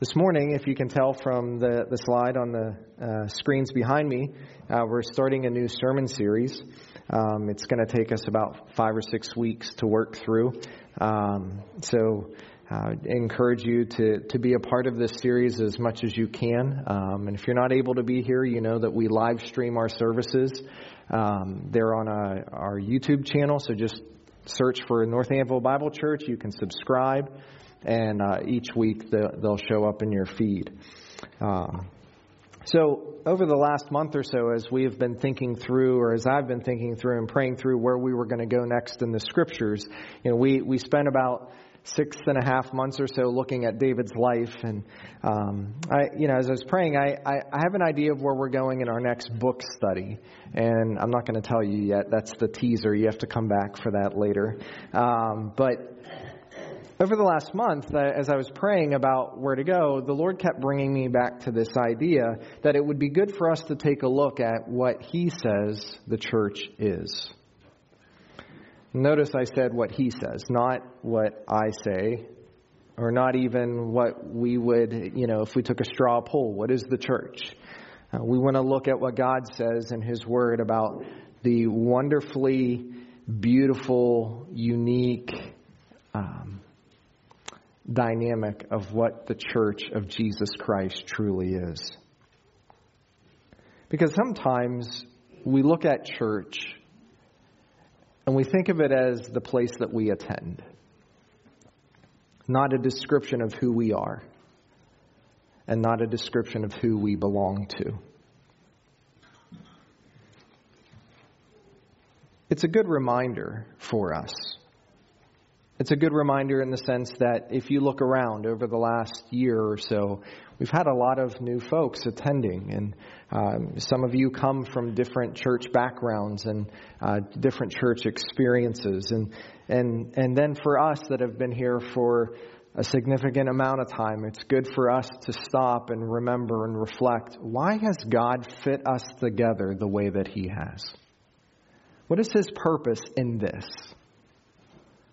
This morning, if you can tell from the slide on the screens behind me, we're starting a new sermon series. It's going to take us about 5 or 6 weeks to work through. So I encourage you to be a part of this series as much as you can. And if you're not able to be here, you know that we live stream our services. They're on our YouTube channel, so just search for North Annville Bible Church. You can subscribe. And each week they'll show up in your feed. So over the last month or so, as we have been thinking through, or as I've been thinking through and praying through where we were going to go next in the scriptures, you know, we spent about 6.5 months or so looking at David's life. And as I was praying, I have an idea of where we're going in our next book study. And I'm not going to tell you yet. That's the teaser. You have to come back for that later. But over the last month, as I was praying about where to go, the Lord kept bringing me back to this idea that it would be good for us to take a look at what He says the church is. Notice I said what He says, not what I say, or not even what we would, if we took a straw poll, what is the church? We want to look at what God says in His Word about the wonderfully beautiful, unique dynamic of what the church of Jesus Christ truly is. Because sometimes we look at church and we think of it as the place that we attend, not a description of who we are and not a description of who we belong to. It's a good reminder for us. It's a good reminder in the sense that if you look around over the last year or so, we've had a lot of new folks attending. And some of you come from different church backgrounds and different church experiences. And then for us that have been here for a significant amount of time, it's good for us to stop and remember and reflect. Why has God fit us together the way that He has? What is His purpose in this?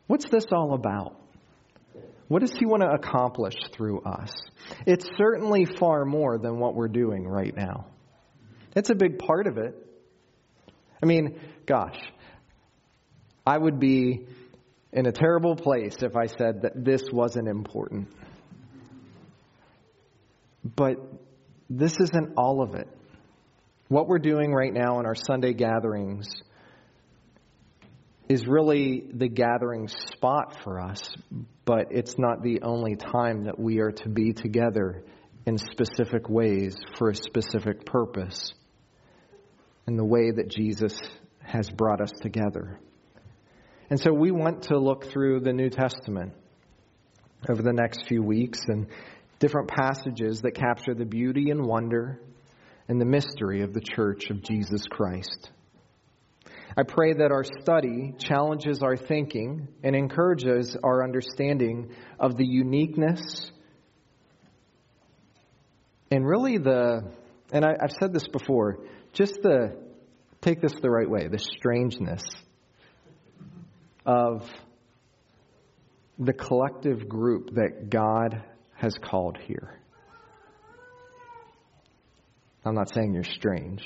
What's this all about? What does He want to accomplish through us? It's certainly far more than what we're doing right now. It's a big part of it. I mean, gosh, I would be in a terrible place if I said that this wasn't important. But this isn't all of it. What we're doing right now in our Sunday gatherings is really the gathering spot for us, but it's not the only time that we are to be together in specific ways for a specific purpose in the way that Jesus has brought us together. And so we want to look through the New Testament over the next few weeks and different passages that capture the beauty and wonder and the mystery of the Church of Jesus Christ. I pray that our study challenges our thinking and encourages our understanding of the uniqueness and really I've said this before, just take this the right way, the strangeness of the collective group that God has called here. I'm not saying you're strange.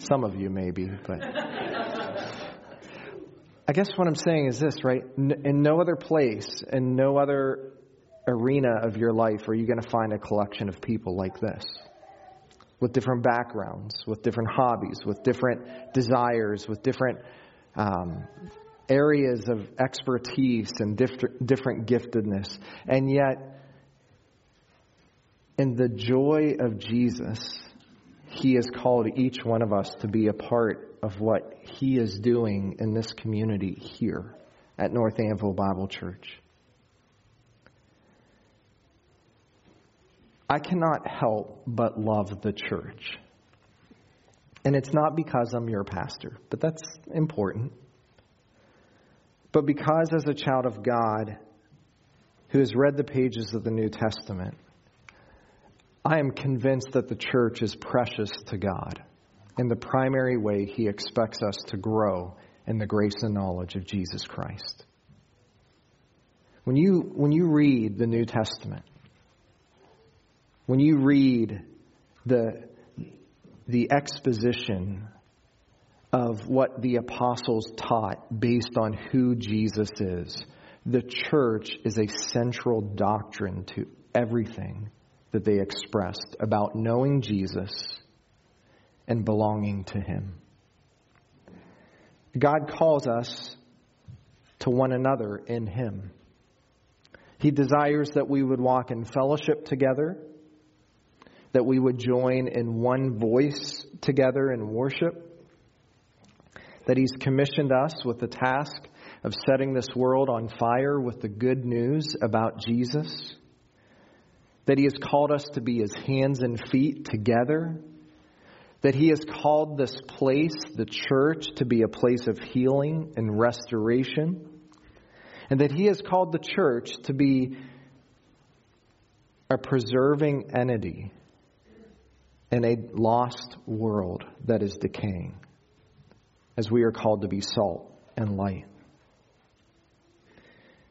Some of you maybe, but I guess what I'm saying is this, right? In no other place, in no other arena of your life are you going to find a collection of people like this, with different backgrounds, with different hobbies, with different desires, with different areas of expertise and different giftedness. And yet, in the joy of Jesus, He has called each one of us to be a part of what He is doing in this community here at North Annville Bible Church. I cannot help but love the church. And it's not because I'm your pastor, but that's important. But because as a child of God who has read the pages of the New Testament, I am convinced that the church is precious to God in the primary way He expects us to grow in the grace and knowledge of Jesus Christ. When you read the New Testament, when you read the exposition of what the apostles taught based on who Jesus is, the church is a central doctrine to everything that they expressed about knowing Jesus and belonging to him. God calls us to one another in him. He desires that we would walk in fellowship together, that we would join in one voice together in worship, that he's commissioned us with the task of setting this world on fire with the good news about Jesus, that he has called us to be his hands and feet together, that he has called this place, the church, to be a place of healing and restoration, and that he has called the church to be a preserving entity in a lost world that is decaying, as we are called to be salt and light.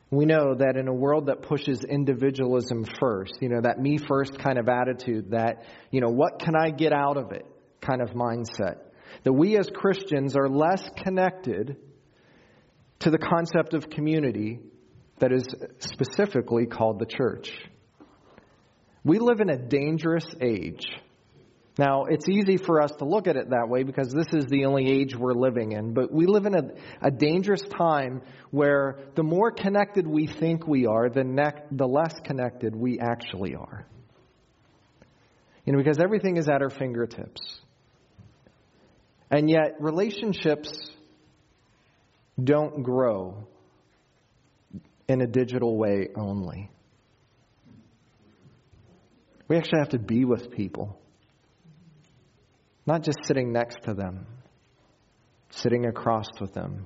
We know that in a world that pushes individualism first, that me first kind of attitude, that, what can I get out of it kind of mindset, that we as Christians are less connected to the concept of community that is specifically called the church. We live in a dangerous age. Now, it's easy for us to look at it that way because this is the only age we're living in. But we live in a dangerous time where the more connected we think we are, the less connected we actually are. Because everything is at our fingertips. And yet, relationships don't grow in a digital way only. We actually have to be with people. Not just sitting next to them, sitting across with them,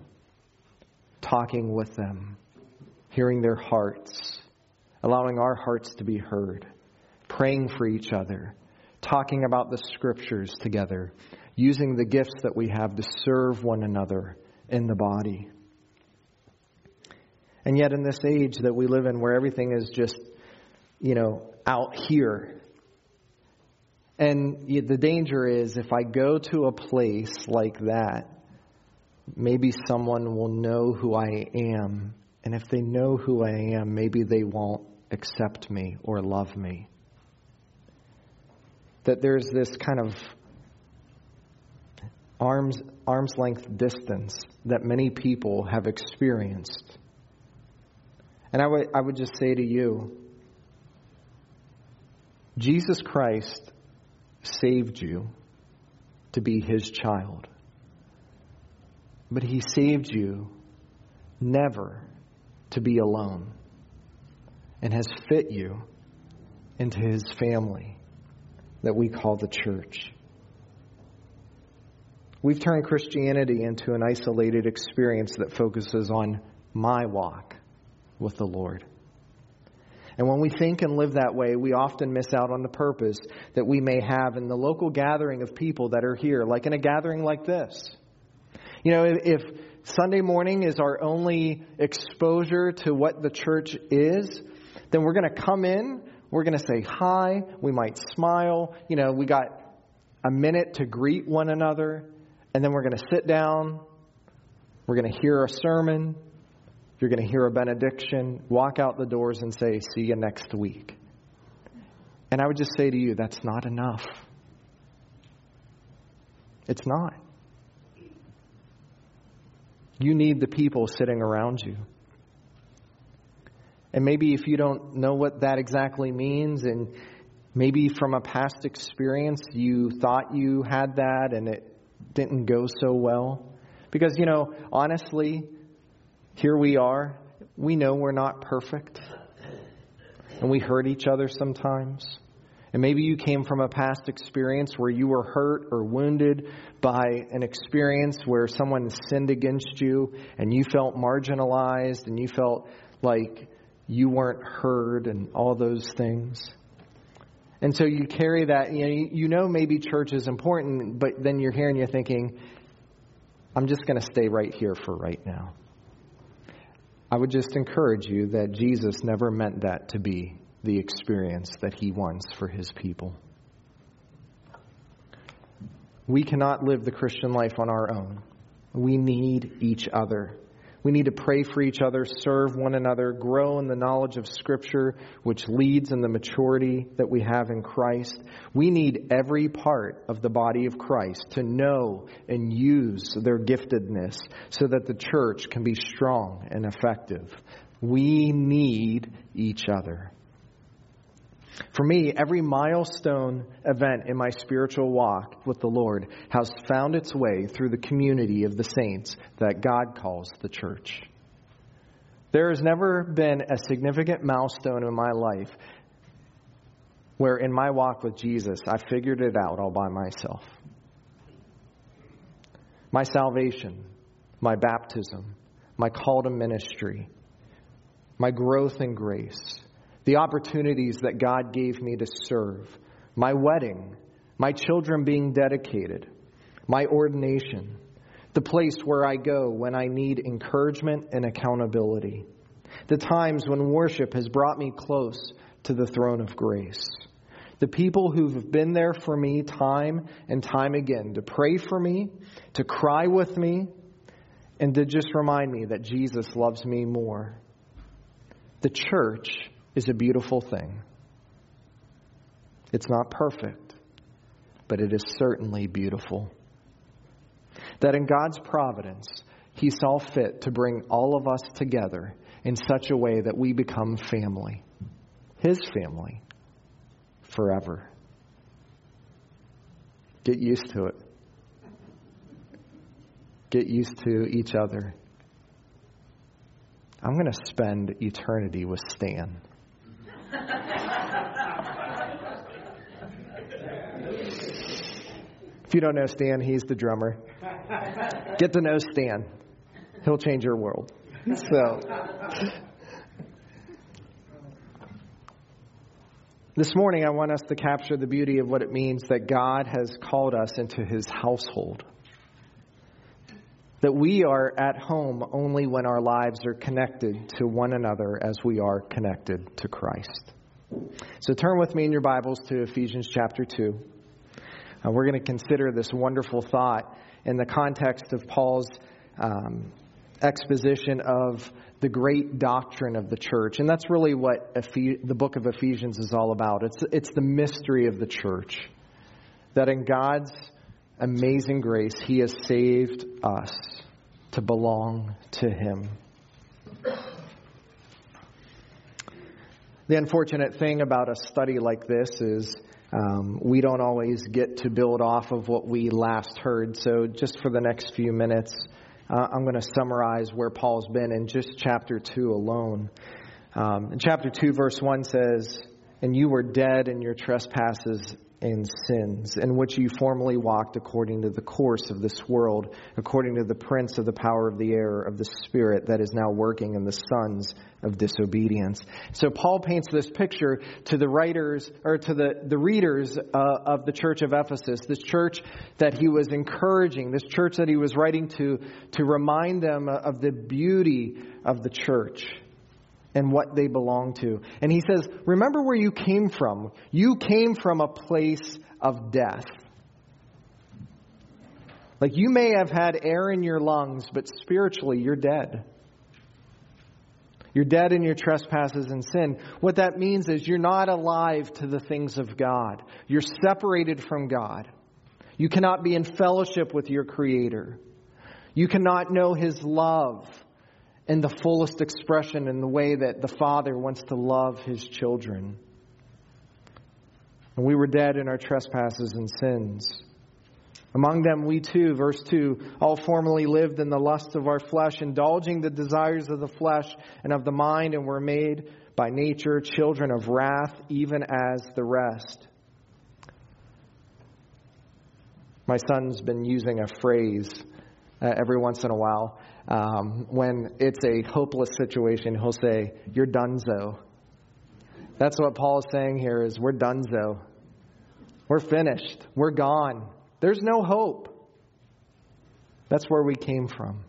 talking with them, hearing their hearts, allowing our hearts to be heard, praying for each other, talking about the scriptures together, using the gifts that we have to serve one another in the body. And yet in this age that we live in where everything is just, out here, and the danger is if I go to a place like that, maybe someone will know who I am. And if they know who I am, maybe they won't accept me or love me. That there's this kind of arm's length distance that many people have experienced. And I would just say to you, Jesus Christ saved you to be his child. But he saved you never to be alone and has fit you into his family that we call the church. We've turned Christianity into an isolated experience that focuses on my walk with the Lord. And when we think and live that way, we often miss out on the purpose that we may have in the local gathering of people that are here, like in a gathering like this. If Sunday morning is our only exposure to what the church is, then we're going to come in, we're going to say hi, we might smile, we got a minute to greet one another, and then we're going to sit down, we're going to hear a sermon, you're going to hear a benediction, walk out the doors and say, see you next week. And I would just say to you, that's not enough. It's not. You need the people sitting around you. And maybe if you don't know what that exactly means, and maybe from a past experience you thought you had that and it didn't go so well. Because, honestly, here we are. We know we're not perfect. And we hurt each other sometimes. And maybe you came from a past experience where you were hurt or wounded by an experience where someone sinned against you and you felt marginalized and you felt like you weren't heard and all those things. And so you carry that, maybe church is important, but then you're here and you're thinking, I'm just going to stay right here for right now. I would just encourage you that Jesus never meant that to be the experience that he wants for his people. We cannot live the Christian life on our own. We need each other. We need to pray for each other, serve one another, grow in the knowledge of Scripture, which leads in the maturity that we have in Christ. We need every part of the body of Christ to know and use their giftedness so that the church can be strong and effective. We need each other. For me, every milestone event in my spiritual walk with the Lord has found its way through the community of the saints that God calls the church. There has never been a significant milestone in my life where in my walk with Jesus, I figured it out all by myself. My salvation, my baptism, my call to ministry, my growth in grace, the opportunities that God gave me to serve, my wedding, my children being dedicated, my ordination, the place where I go when I need encouragement and accountability, the times when worship has brought me close to the throne of grace, the people who've been there for me time and time again to pray for me, to cry with me, and to just remind me that Jesus loves me more. The church is a beautiful thing. It's not perfect, but it is certainly beautiful. That in God's providence, he saw fit to bring all of us together in such a way that we become family, his family, forever. Get used to it. Get used to each other. I'm going to spend eternity with Stan. If you don't know Stan, he's the drummer. Get to know Stan. He'll change your world. So, this morning, I want us to capture the beauty of what it means that God has called us into his household. That we are at home only when our lives are connected to one another as we are connected to Christ. So turn with me in your Bibles to Ephesians chapter 2. We're going to consider this wonderful thought in the context of Paul's exposition of the great doctrine of the church. And that's really what the book of Ephesians is all about. It's the mystery of the church. That in God's amazing grace, he has saved us to belong to him. The unfortunate thing about a study like this is we don't always get to build off of what we last heard. So just for the next few minutes, I'm going to summarize where Paul's been in just chapter 2 alone. In chapter 2, verse 1 says, "And you were dead in your trespasses and sins, in which you formerly walked according to the course of this world, according to the prince of the power of the air, of the spirit that is now working in the sons of disobedience." So Paul paints this picture to the writers, or to the readers of the church of Ephesus, this church that he was encouraging, this church that he was writing to remind them of the beauty of the church and what they belong to. And he says, remember where you came from. You came from a place of death. Like, you may have had air in your lungs, but spiritually you're dead. You're dead in your trespasses and sin. What that means is you're not alive to the things of God. You're separated from God. You cannot be in fellowship with your Creator. You cannot know his love in the fullest expression, in the way that the Father wants to love his children. And we were dead in our trespasses and sins. Among them we too, verse 2, all formerly lived in the lusts of our flesh, indulging the desires of the flesh and of the mind, and were made by nature children of wrath, even as the rest. My son's been using a phrase every once in a while. When it's a hopeless situation, he'll say, "You're donezo." That's what Paul is saying here, is we're donezo. We're finished. We're gone. There's no hope. That's where we came from.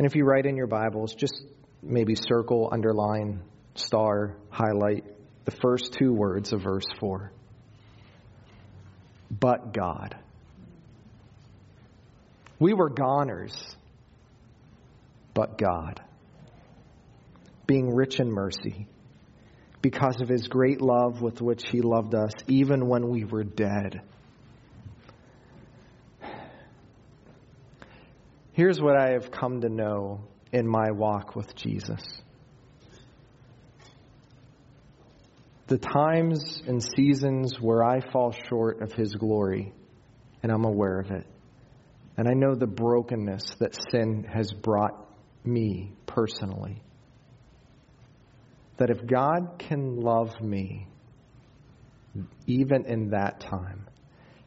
And if you write in your Bibles, just maybe circle, underline, star, highlight the first two words of verse 4. But God. We were goners, but God, being rich in mercy, because of his great love with which he loved us, even when we were dead. Here's what I have come to know in my walk with Jesus. The times and seasons where I fall short of his glory, and I'm aware of it. And I know the brokenness that sin has brought me personally. That if God can love me, even in that time,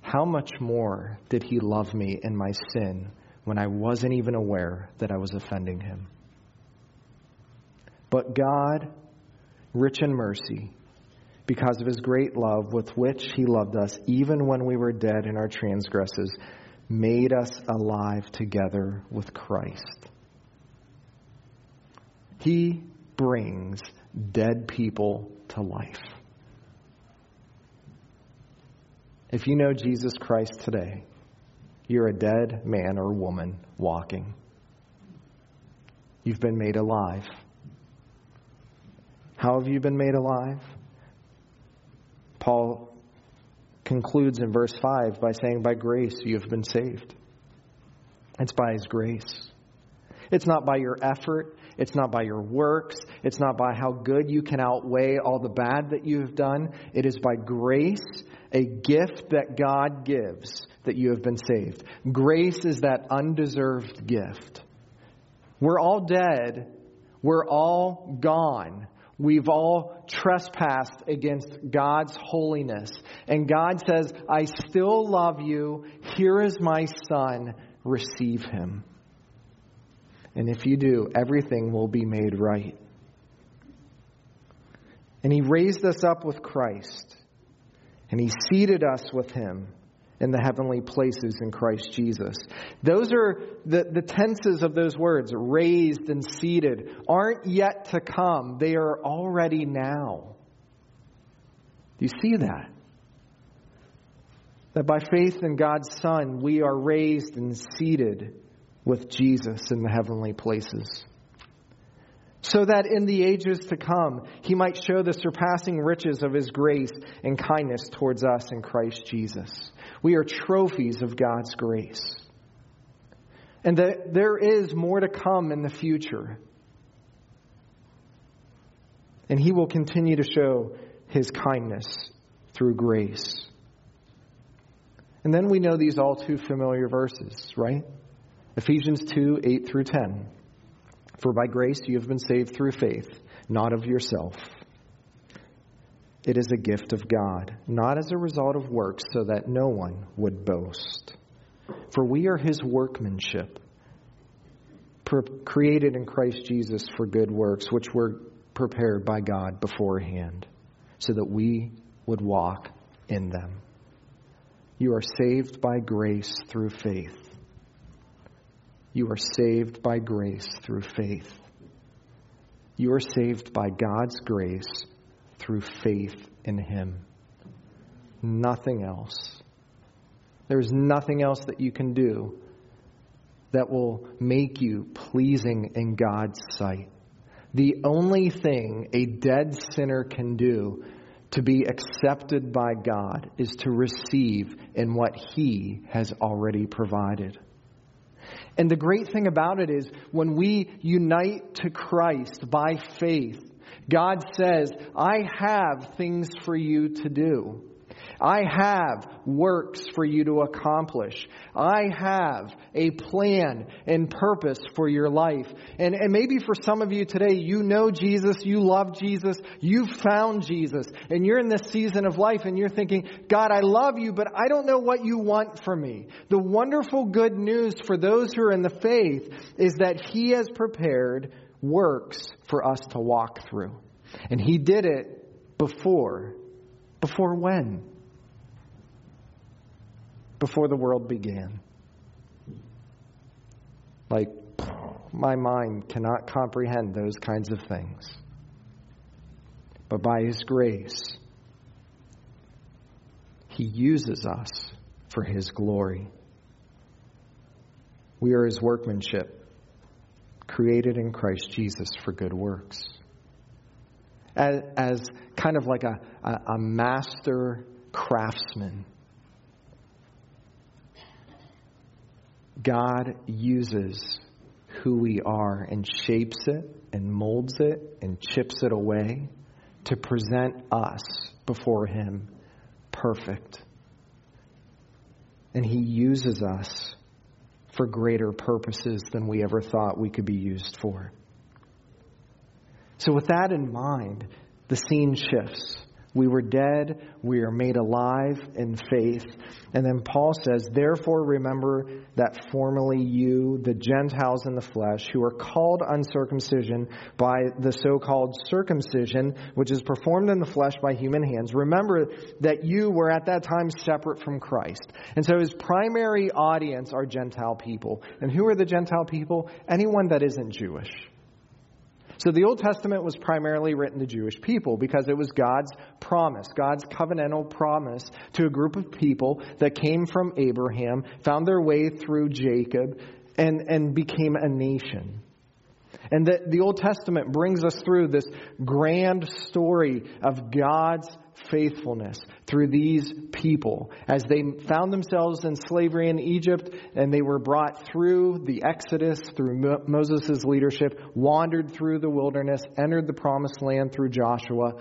how much more did he love me in my sin when I wasn't even aware that I was offending him? But God, rich in mercy, because of his great love with which he loved us, even when we were dead in our transgressions, made us alive together with Christ. He brings dead people to life. If you know Jesus Christ today, you're a dead man or woman walking. You've been made alive. How have you been made alive? Paul concludes in verse 5 by saying, by grace you have been saved. It's by his grace. It's not by your effort. It's not by your works. It's not by how good you can outweigh all the bad that you have done. It is by grace, a gift that God gives, that you have been saved. Grace is that undeserved gift. We're all dead. We're all gone. We've all trespassed against God's holiness. And God says, I still love you. Here is my son. Receive him. And if you do, everything will be made right. And he raised us up with Christ. And he seated us with him in the heavenly places in Christ Jesus. Those are the tenses of those words, raised and seated, aren't yet to come. They are already now. Do you see that? That by faith in God's Son, we are raised and seated with Jesus in the heavenly places. So that in the ages to come, he might show the surpassing riches of his grace and kindness towards us in Christ Jesus. We are trophies of God's grace. And that there is more to come in the future. And he will continue to show his kindness through grace. And then we know these all too familiar verses, right? Ephesians 2, 8 through 10. For by grace you have been saved through faith, not of yourself. It is a gift of God, not as a result of works, so that no one would boast. For we are his workmanship, created in Christ Jesus for good works, which were prepared by God beforehand, so that we would walk in them. You are saved by grace through faith. You are saved by grace through faith. You are saved by God's grace through faith in him. Nothing else. There's nothing else that you can do that will make you pleasing in God's sight. The only thing a dead sinner can do to be accepted by God is to receive in what he has already provided. And the great thing about it is when we unite to Christ by faith, God says, I have things for you to do. I have works for you to accomplish. I have a plan and purpose for your life. And maybe for some of you today, you know Jesus, you love Jesus, you've found Jesus, and you're in this season of life and you're thinking, God, I love you, but I don't know what you want from me. The wonderful good news for those who are in the faith is that he has prepared works for us to walk through. And he did it before. Before when? Before the world began. Like my mind cannot comprehend those kinds of things. But by His grace, He uses us for His glory. We are His workmanship, created in Christ Jesus for good works. As kind of like a master craftsman, God uses who we are and shapes it and molds it and chips it away to present us before Him perfect. And He uses us for greater purposes than we ever thought we could be used for. So with that in mind, the scene shifts. We were dead, we are made alive in faith. And then Paul says, therefore remember that formerly you, the Gentiles in the flesh, who are called uncircumcision by the so-called circumcision, which is performed in the flesh by human hands, remember that you were at that time separate from Christ. And so his primary audience are Gentile people. And who are the Gentile people? Anyone that isn't Jewish. So the Old Testament was primarily written to Jewish people because it was God's promise, God's covenantal promise to a group of people that came from Abraham, found their way through Jacob, and became a nation. And the Old Testament brings us through this grand story of God's faithfulness through these people as they found themselves in slavery in Egypt, and they were brought through the Exodus through Moses' leadership, wandered through the wilderness, entered the promised land through Joshua,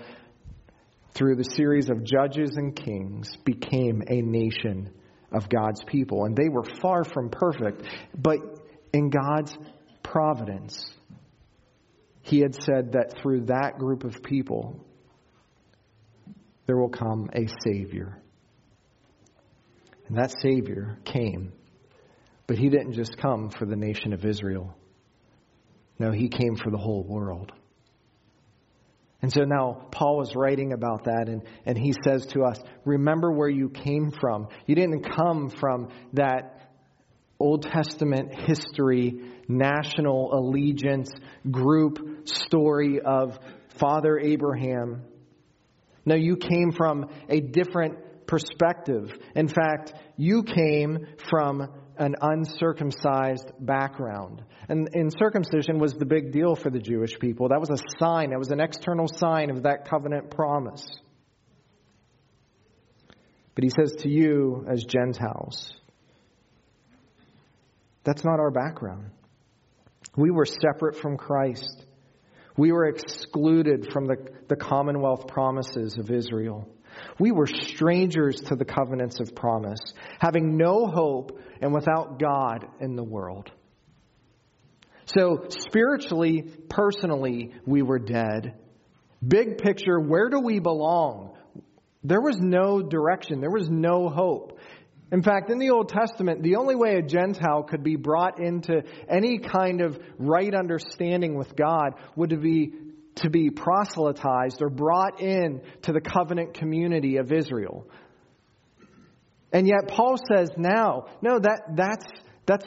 through the series of judges and kings, became a nation of God's people. And they were far from perfect, but in God's providence, He had said that through that group of people there will come a Savior. And that Savior came. But He didn't just come for the nation of Israel. No, He came for the whole world. And so now Paul is writing about that, and he says to us, remember where you came from. You didn't come from that Old Testament history, national allegiance, group story of Father Abraham. No, you came from a different perspective. In fact, you came from an uncircumcised background. And circumcision was the big deal for the Jewish people. That was a sign. That was an external sign of that covenant promise. But he says to you as Gentiles, that's not our background. We were separate from Christ. We were excluded from the commonwealth promises of Israel. We were strangers to the covenants of promise, having no hope and without God in the world. So spiritually, personally, we were dead. Big picture, where do we belong? There was no direction. There was no hope. In fact, in the Old Testament, the only way a Gentile could be brought into any kind of right understanding with God would be to be proselytized or brought in to the covenant community of Israel. And yet Paul says now, no, that's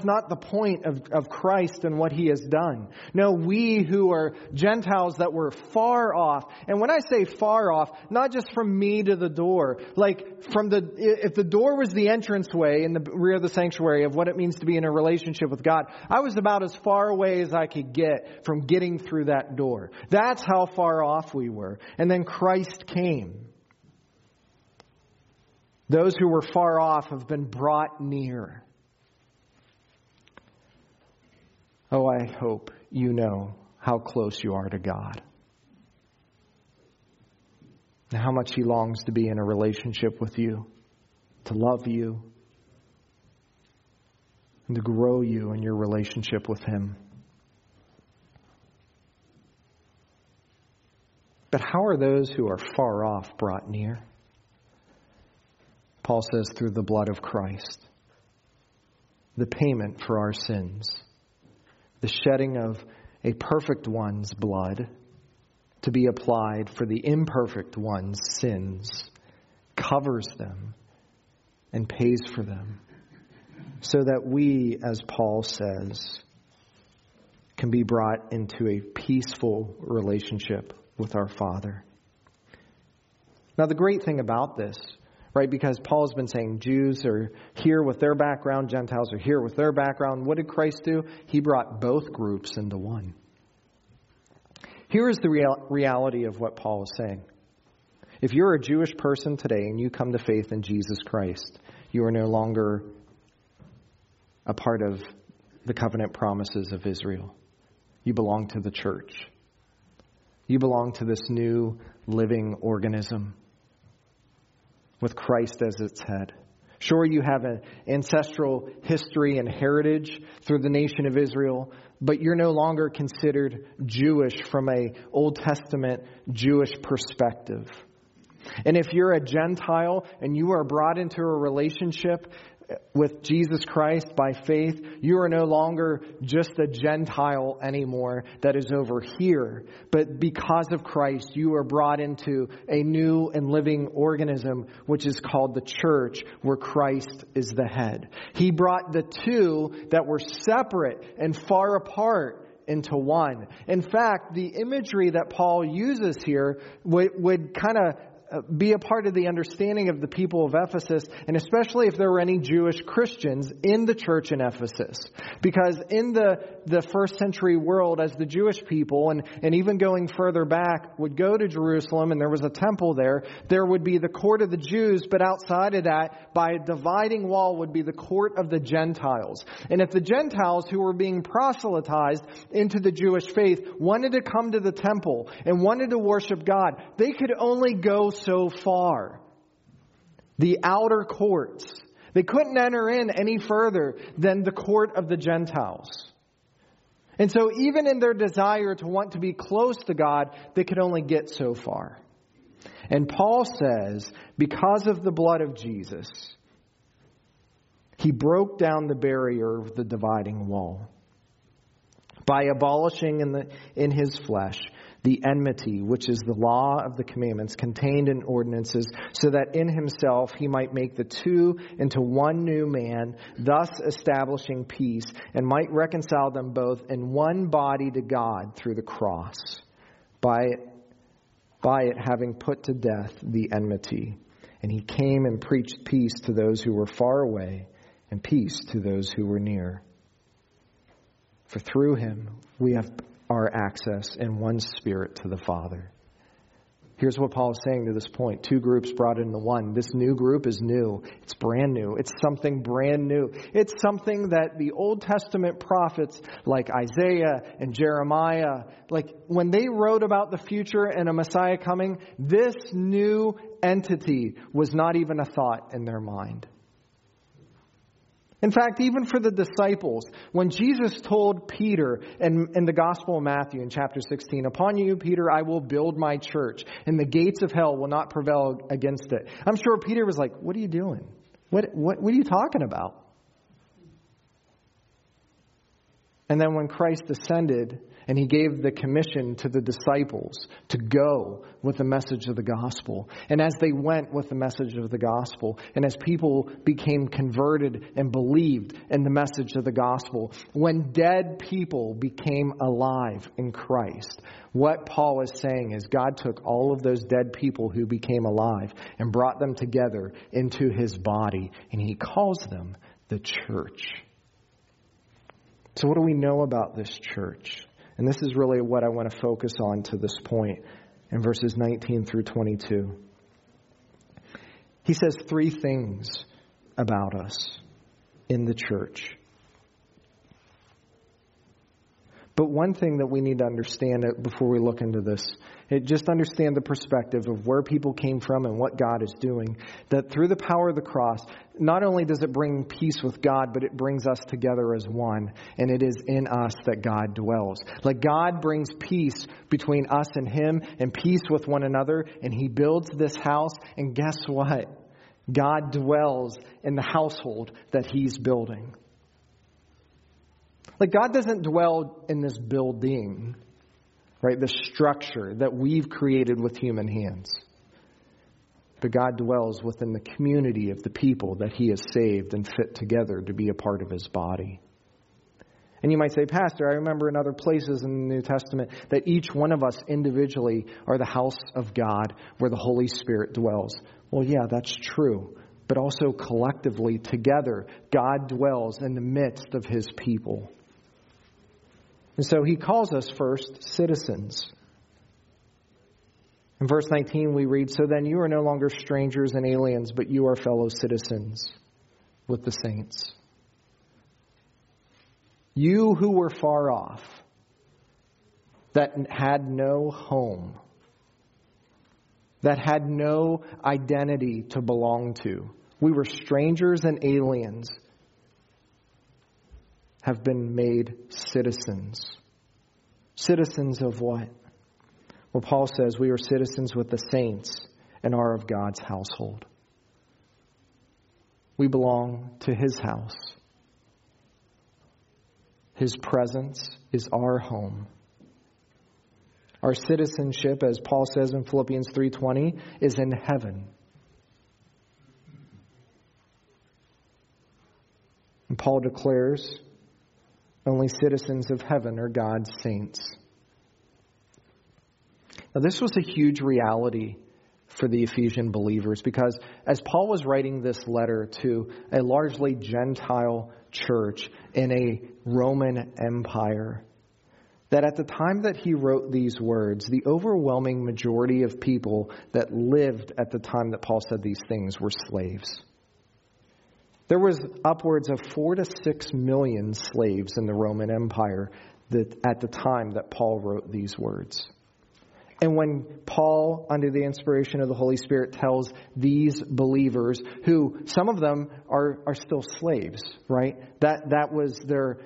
not the point of Christ and what He has done. No, we who are Gentiles that were far off, and when I say far off, not just from me to the door, like if the door was the entranceway in the rear of the sanctuary of what it means to be in a relationship with God, I was about as far away as I could get from getting through that door. That's how far off we were. And then Christ came. Those who were far off have been brought near. Oh, I hope you know how close you are to God and how much He longs to be in a relationship with you, to love you, and to grow you in your relationship with Him. But how are those who are far off brought near? Paul says, through the blood of Christ, the payment for our sins. The shedding of a perfect one's blood to be applied for the imperfect one's sins covers them and pays for them, so that we, as Paul says, can be brought into a peaceful relationship with our Father. Now, the great thing about this, right, because Paul's been saying Jews are here with their background, Gentiles are here with their background. What did Christ do? He brought both groups into one. Here is the reality of what Paul is saying. If you're a Jewish person today and you come to faith in Jesus Christ, you are no longer a part of the covenant promises of Israel. You belong to the church. You belong to this new living organism with Christ as its head. Sure, you have an ancestral history and heritage through the nation of Israel, but you're no longer considered Jewish from an Old Testament Jewish perspective. And if you're a Gentile and you are brought into a relationship with Jesus Christ by faith, you are no longer just a Gentile anymore that is over here. But because of Christ, you are brought into a new and living organism, which is called the church, where Christ is the head. He brought the two that were separate and far apart into one. In fact, the imagery that Paul uses here would kind of be a part of the understanding of the people of Ephesus, and especially if there were any Jewish Christians in the church in Ephesus. Because in the first century world, as the Jewish people, and even going further back, would go to Jerusalem, and there was a temple there would be the court of the Jews, but outside of that, by a dividing wall, would be the court of the Gentiles. And if the Gentiles who were being proselytized into the Jewish faith wanted to come to the temple and wanted to worship God, they could only go so far. The outer courts. They couldn't enter in any further than the court of the Gentiles. And so even in their desire to want to be close to God, they could only get so far. And Paul says, because of the blood of Jesus, he broke down the barrier of the dividing wall by abolishing in his flesh the enmity, which is the law of the commandments contained in ordinances, so that in himself he might make the two into one new man, thus establishing peace, and might reconcile them both in one body to God through the cross, by it having put to death the enmity. And he came and preached peace to those who were far away, and peace to those who were near. For through him we have our access in one spirit to the Father. Here's what Paul is saying to this point. Two groups brought into one. This new group is new. It's brand new. It's something brand new. It's something that the Old Testament prophets like Isaiah and Jeremiah, like when they wrote about the future and a Messiah coming, this new entity was not even a thought in their mind. In fact, even for the disciples, when Jesus told Peter in the Gospel of Matthew in chapter 16, "Upon you, Peter, I will build my church, and the gates of hell will not prevail against it." I'm sure Peter was like, "What are you doing? What are you talking about?" And then when Christ ascended and he gave the commission to the disciples to go with the message of the gospel, and as they went with the message of the gospel, and as people became converted and believed in the message of the gospel, when dead people became alive in Christ, what Paul is saying is God took all of those dead people who became alive and brought them together into his body, and he calls them the church. So what do we know about this church? And this is really what I want to focus on to this point in verses 19 through 22. He says three things about us in the church. But one thing that we need to understand before we look into this, just understand the perspective of where people came from and what God is doing. That through the power of the cross, not only does it bring peace with God, but it brings us together as one. And it is in us that God dwells. Like God brings peace between us and him and peace with one another. And he builds this house. And guess what? God dwells in the household that he's building. Like God doesn't dwell in this building, right? The structure that we've created with human hands. But God dwells within the community of the people that he has saved and fit together to be a part of his body. And you might say, Pastor, I remember in other places in the New Testament that each one of us individually are the house of God where the Holy Spirit dwells. Well, yeah, that's true. But also collectively, together, God dwells in the midst of his people. And so he calls us first citizens. In verse 19 we read, "So then you are no longer strangers and aliens, but you are fellow citizens with the saints." You who were far off, that had no home, that had no identity to belong to. We were strangers and aliens, have been made citizens. Citizens of what? Well, Paul says we are citizens with the saints and are of God's household. We belong to his house. His presence is our home. Our citizenship, as Paul says in Philippians 3:20, is in heaven. And Paul declares only citizens of heaven are God's saints. Now, this was a huge reality for the Ephesian believers because as Paul was writing this letter to a largely Gentile church in a Roman Empire, that at the time that he wrote these words, the overwhelming majority of people that lived at the time that Paul said these things were slaves. There was upwards of 4 to 6 million slaves in the Roman Empire at the time that Paul wrote these words. And when Paul, under the inspiration of the Holy Spirit, tells these believers, who some of them are still slaves, right? That was their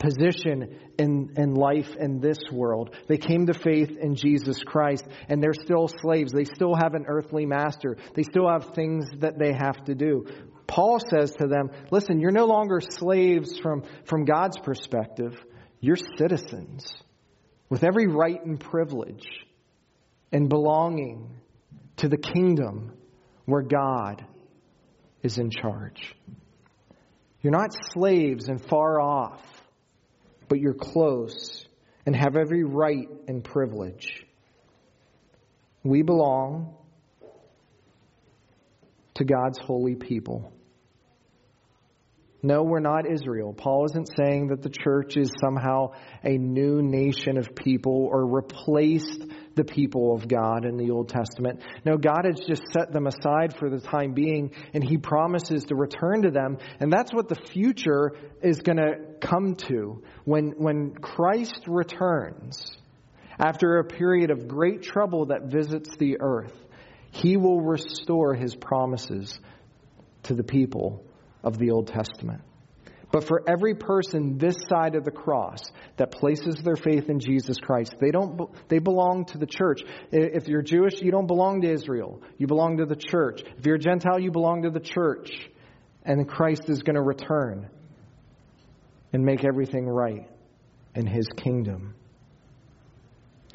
position in life in this world. They came to faith in Jesus Christ, and they're still slaves. They still have an earthly master. They still have things that they have to do. Paul says to them, listen, you're no longer slaves from God's perspective. You're citizens with every right and privilege and belonging to the kingdom where God is in charge. You're not slaves and far off, but you're close and have every right and privilege. We belong to God's holy people. No, we're not Israel. Paul isn't saying that the church is somehow a new nation of people or replaced the people of God in the Old Testament. No, God has just set them aside for the time being, and he promises to return to them. And that's what the future is going to come to when Christ returns. After a period of great trouble that visits the earth, he will restore his promises to the people of the Old Testament. But for every person this side of the cross that places their faith in Jesus Christ, they belong to the church. If you're Jewish, you don't belong to Israel. You belong to the church. If you're a Gentile, you belong to the church. And Christ is going to return and make everything right in his kingdom.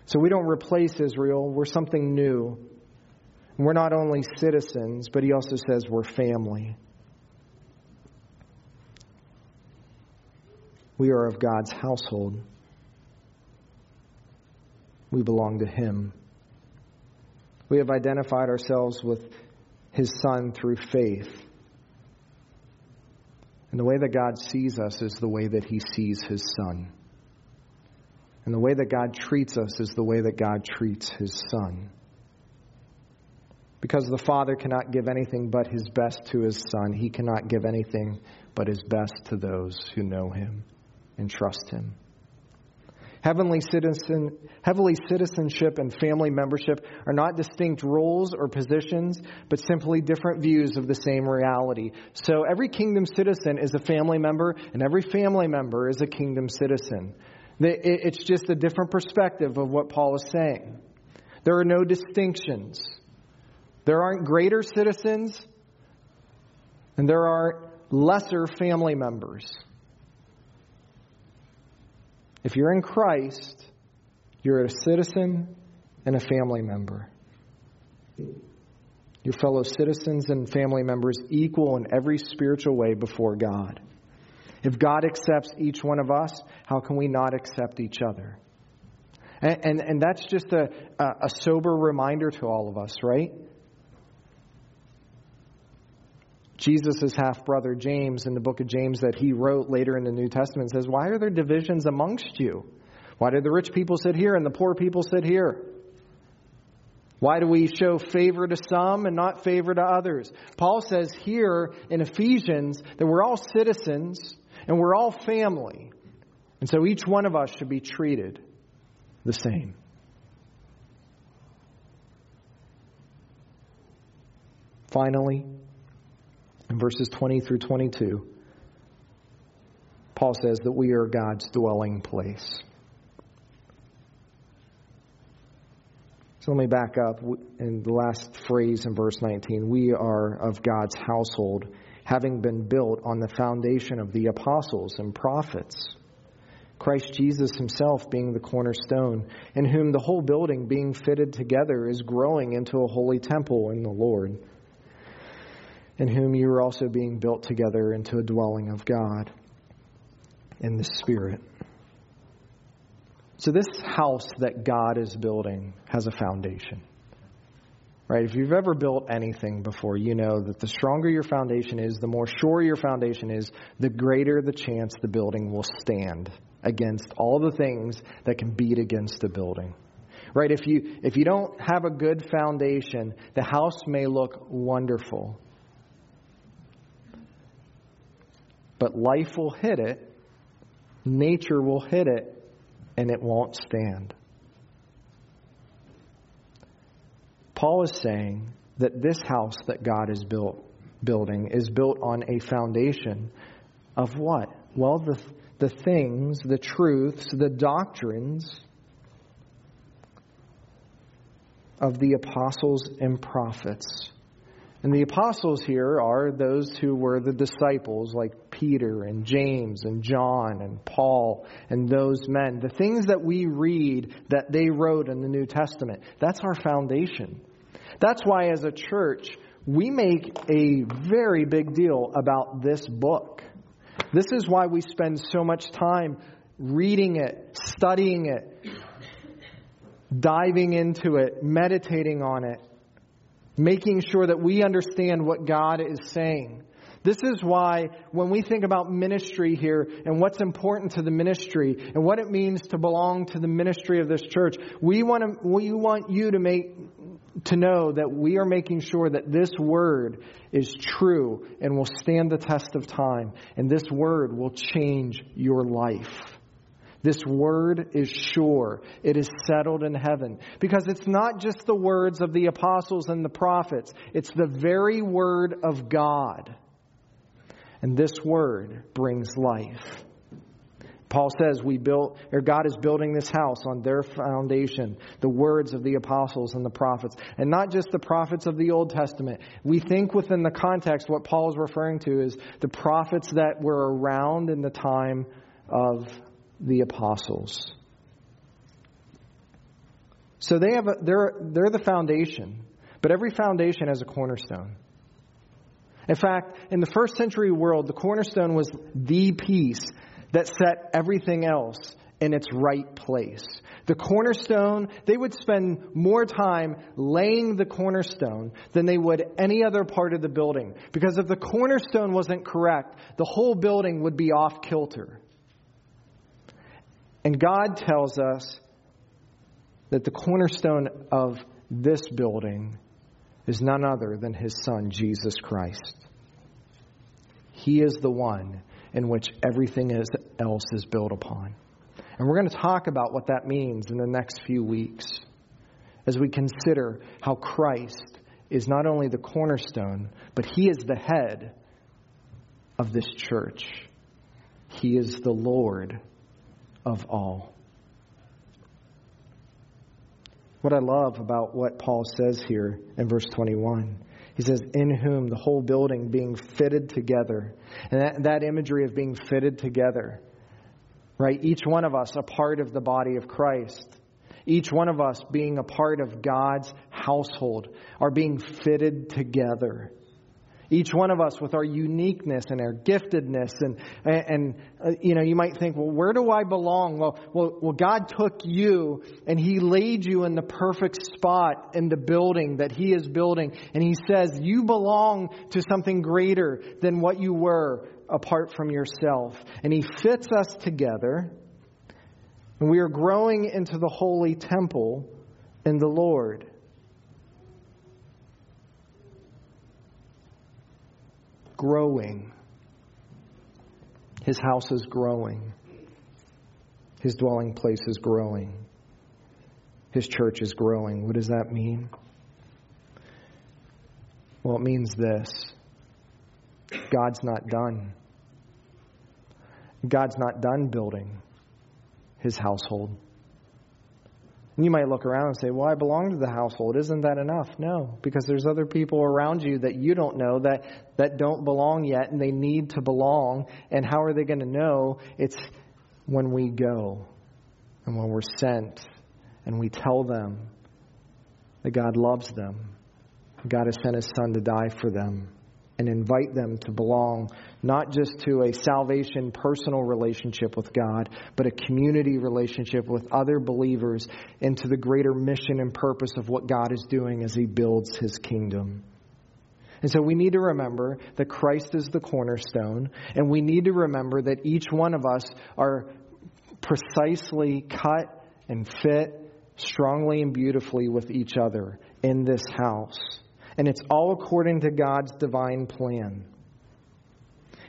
So we don't replace Israel. We're something new. We're not only citizens, but he also says we're family. We are of God's household. We belong to him. We have identified ourselves with his Son through faith. And the way that God sees us is the way that he sees his Son. And the way that God treats us is the way that God treats his Son. Because the Father cannot give anything but his best to his Son, he cannot give anything but his best to those who know him and trust him. Heavenly citizenship and family membership are not distinct roles or positions, but simply different views of the same reality. So every kingdom citizen is a family member, and every family member is a kingdom citizen. It's just a different perspective of what Paul is saying. There are no distinctions. There aren't greater citizens, and there aren't lesser family members. If you're in Christ, you're a citizen and a family member. Your fellow citizens and family members equal in every spiritual way before God. If God accepts each one of us, how can we not accept each other? And that's just a sober reminder to all of us, right? Jesus' half-brother James, in the book of James that he wrote later in the New Testament, says, why are there divisions amongst you? Why do the rich people sit here and the poor people sit here? Why do we show favor to some and not favor to others? Paul says here in Ephesians that we're all citizens and we're all family. And so each one of us should be treated the same. Finally, in verses 20 through 22, Paul says that we are God's dwelling place. So let me back up in the last phrase in verse 19. We are of God's household, having been built on the foundation of the apostles and prophets, Christ Jesus himself being the cornerstone, in whom the whole building being fitted together is growing into a holy temple in the Lord, in whom you are also being built together into a dwelling of God in the Spirit. So this house that God is building has a foundation, right? If you've ever built anything before, you know that the stronger your foundation is, the more sure your foundation is, the greater the chance the building will stand against all the things that can beat against the building, right? If you don't have a good foundation, the house may look wonderful, but life will hit it, nature will hit it, and it won't stand. Paul is saying that this house that God is building is built on a foundation of what? Well, the things, the truths, the doctrines of the apostles and prophets. And the apostles here are those who were the disciples, like Peter and James and John and Paul and those men. The things that we read that they wrote in the New Testament, that's our foundation. That's why as a church, we make a very big deal about this book. This is why we spend so much time reading it, studying it, diving into it, meditating on it, making sure that we understand what God is saying. This is why when we think about ministry here and what's important to the ministry and what it means to belong to the ministry of this church, we want you to know that we are making sure that this word is true and will stand the test of time. And this word will change your life. This word is sure. It is settled in heaven. Because it's not just the words of the apostles and the prophets. It's the very word of God. And this word brings life. Paul says God is building this house on their foundation, the words of the apostles and the prophets. And not just the prophets of the Old Testament. We think within the context what Paul is referring to is the prophets that were around in the time of the apostles. So they're the foundation, but every foundation has a cornerstone. In fact, in the first century world, the cornerstone was the piece that set everything else in its right place. The cornerstone, they would spend more time laying the cornerstone than they would any other part of the building, because if the cornerstone wasn't correct, the whole building would be off kilter. And God tells us that the cornerstone of this building is none other than his Son, Jesus Christ. He is the one in which everything else is built upon. And we're going to talk about what that means in the next few weeks as we consider how Christ is not only the cornerstone, but he is the head of this church. He is the Lord of all. What I love about what Paul says here in verse 21, he says, in whom the whole building being fitted together. And that imagery of being fitted together, right? Each one of us a part of the body of Christ. Each one of us being a part of God's household are being fitted together. Each one of us with our uniqueness and our giftedness. And you know, you might think, well, where do I belong? Well, God took you and He laid you in the perfect spot in the building that He is building. And He says, you belong to something greater than what you were apart from yourself. And He fits us together. And we are growing into the holy temple in the Lord. Growing. His house is growing. His dwelling place is growing. His church is growing. What does that mean? Well, it means this. God's not done. God's not done building His household. And you might look around and say, well, I belong to the household. Isn't that enough? No, because there's other people around you that you don't know that don't belong yet, and they need to belong. And how are they going to know? It's when we go and when we're sent and we tell them that God loves them. God has sent His Son to die for them and invite them to belong, not just to a salvation personal relationship with God, but a community relationship with other believers into the greater mission and purpose of what God is doing as He builds His kingdom. And so we need to remember that Christ is the cornerstone, and we need to remember that each one of us are precisely cut and fit strongly and beautifully with each other in this house. And it's all according to God's divine plan.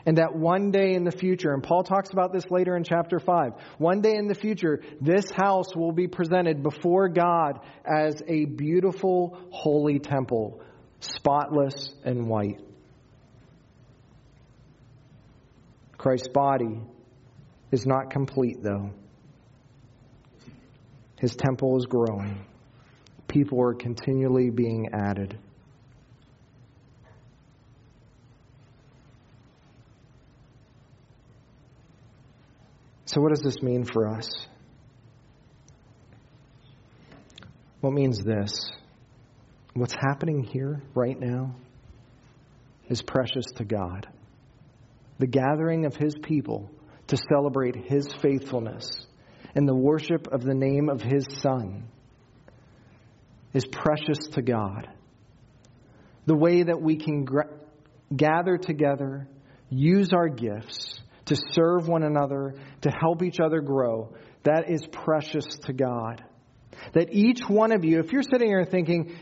And that one day in the future, and Paul talks about this later in chapter 5, one day in the future, this house will be presented before God as a beautiful, holy temple, spotless and white. Christ's body is not complete, though. His temple is growing. People are continually being added. So what does this mean for us? Well, it means this. What's happening here right now is precious to God. The gathering of His people to celebrate His faithfulness and the worship of the name of His Son is precious to God. The way that we can gather together, use our gifts to serve one another, to help each other grow, that is precious to God. That each one of you, if you're sitting here thinking,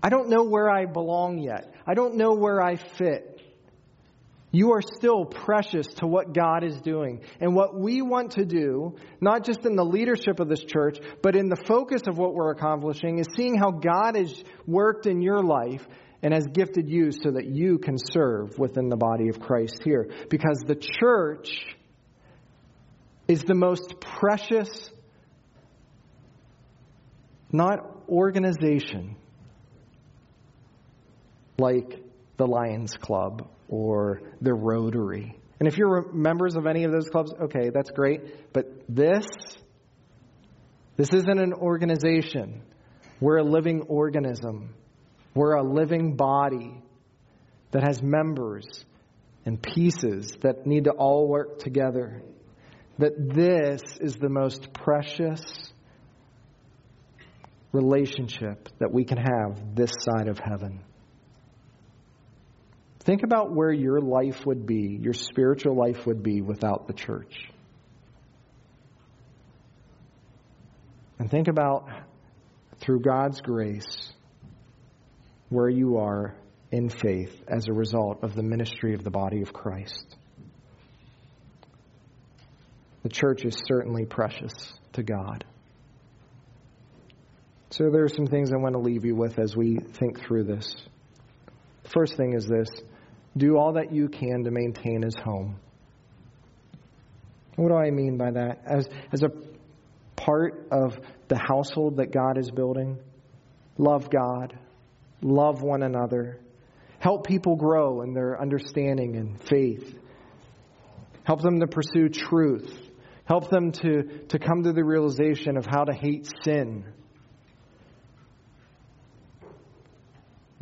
I don't know where I belong yet, I don't know where I fit, you are still precious to what God is doing. And what we want to do, not just in the leadership of this church, but in the focus of what we're accomplishing, is seeing how God has worked in your life and has gifted you so that you can serve within the body of Christ here. Because the church is the most precious, not organization, like the Lions Club or the Rotary. And if you're members of any of those clubs, okay, that's great. But this isn't an organization. We're a living organism. We're a living body that has members and pieces that need to all work together. That this is the most precious relationship that we can have this side of heaven. Think about where your life would be, your spiritual life would be without the church. And think about, through God's grace, where you are in faith as a result of the ministry of the body of Christ. The church is certainly precious to God. So there are some things I want to leave you with as we think through this. The first thing is this: do all that you can to maintain His home. What do I mean by that? As a part of the household that God is building, love God. Love one another. Help people grow in their understanding and faith. Help them to pursue truth. Help them to come to the realization of how to hate sin.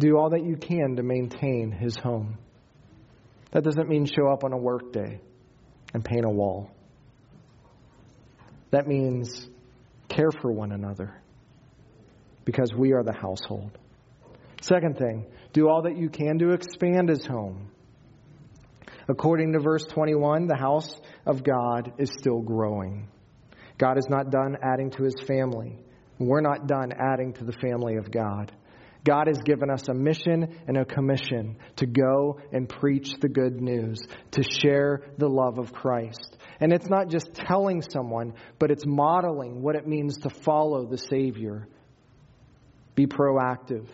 Do all that you can to maintain His home. That doesn't mean show up on a work day and paint a wall. That means care for one another, because we are the household. Second thing, do all that you can to expand his home. According to verse 21, the house of God is still growing. God is not done adding to his family. We're not done adding to the family of God. God has given us a mission and a commission to go and preach the good news, to share the love of Christ. And it's not just telling someone, but it's modeling what it means to follow the Savior. Be proactive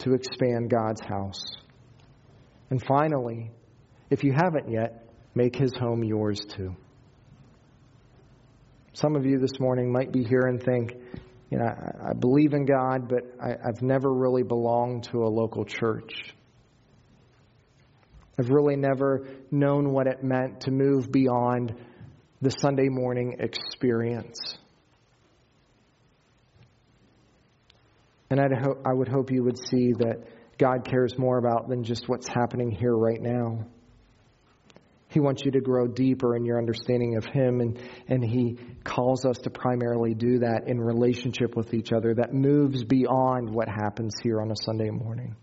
to expand God's house. And finally, if you haven't yet, make his home yours too. Some of you this morning might be here and think, you know, I believe in God, but I've never really belonged to a local church. I've really never known what it meant to move beyond the Sunday morning experience. And I would hope you would see that God cares more about than just what's happening here right now. He wants you to grow deeper in your understanding of him, and he calls us to primarily do that in relationship with each other that moves beyond what happens here on a Sunday morning.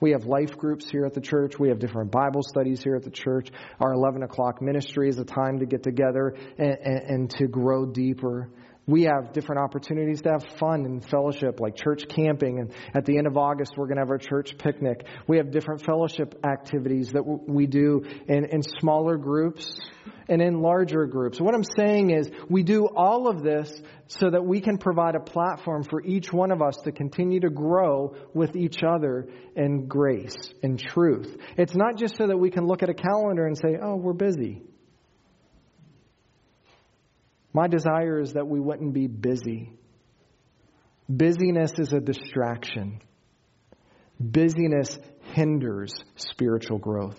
We have life groups here at the church. We have different Bible studies here at the church. Our 11 o'clock ministry is a time to get together and to grow deeper. We have different opportunities to have fun and fellowship, like church camping. And at the end of August, we're going to have our church picnic. We have different fellowship activities that we do in smaller groups and in larger groups. What I'm saying is we do all of this so that we can provide a platform for each one of us to continue to grow with each other in grace and truth. It's not just so that we can look at a calendar and say, oh, we're busy. My desire is that we wouldn't be busy. Busyness is a distraction. Busyness hinders spiritual growth.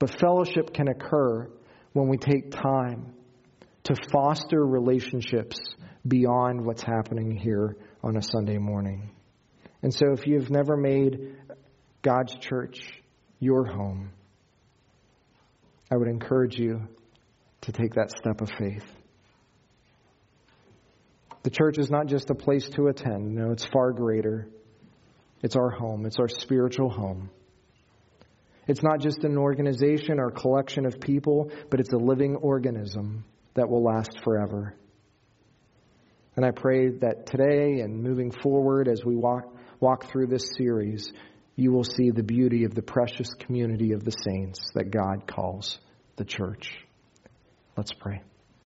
But fellowship can occur when we take time to foster relationships beyond what's happening here on a Sunday morning. And so if you've never made God's church your home, I would encourage you to take that step of faith. The church is not just a place to attend. No, it's far greater. It's our home. It's our spiritual home. It's not just an organization or collection of people, but it's a living organism that will last forever. And I pray that today and moving forward as we walk through this series, you will see the beauty of the precious community of the saints that God calls the church. Let's pray.